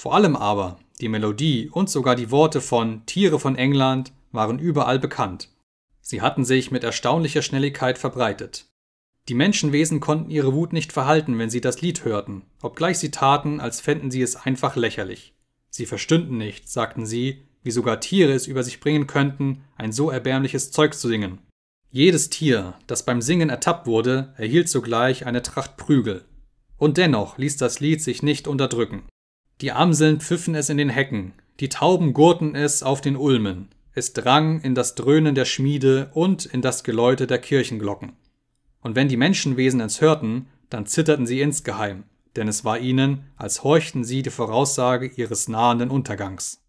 Vor allem aber die Melodie und sogar die Worte von »Tiere von England« waren überall bekannt. Sie hatten sich mit erstaunlicher Schnelligkeit verbreitet. Die Menschenwesen konnten ihre Wut nicht verhalten, wenn sie das Lied hörten, obgleich sie taten, als fänden sie es einfach lächerlich. Sie verstünden nicht, sagten sie, wie sogar Tiere es über sich bringen könnten, ein so erbärmliches Zeug zu singen. Jedes Tier, das beim Singen ertappt wurde, erhielt sogleich eine Tracht Prügel. Und dennoch ließ das Lied sich nicht unterdrücken. Die Amseln pfiffen es in den Hecken, die Tauben gurten es auf den Ulmen. Es drang in das Dröhnen der Schmiede und in das Geläute der Kirchenglocken. Und wenn die Menschenwesen es hörten, dann zitterten sie insgeheim, denn es war ihnen, als horchten sie die Voraussage ihres nahenden Untergangs.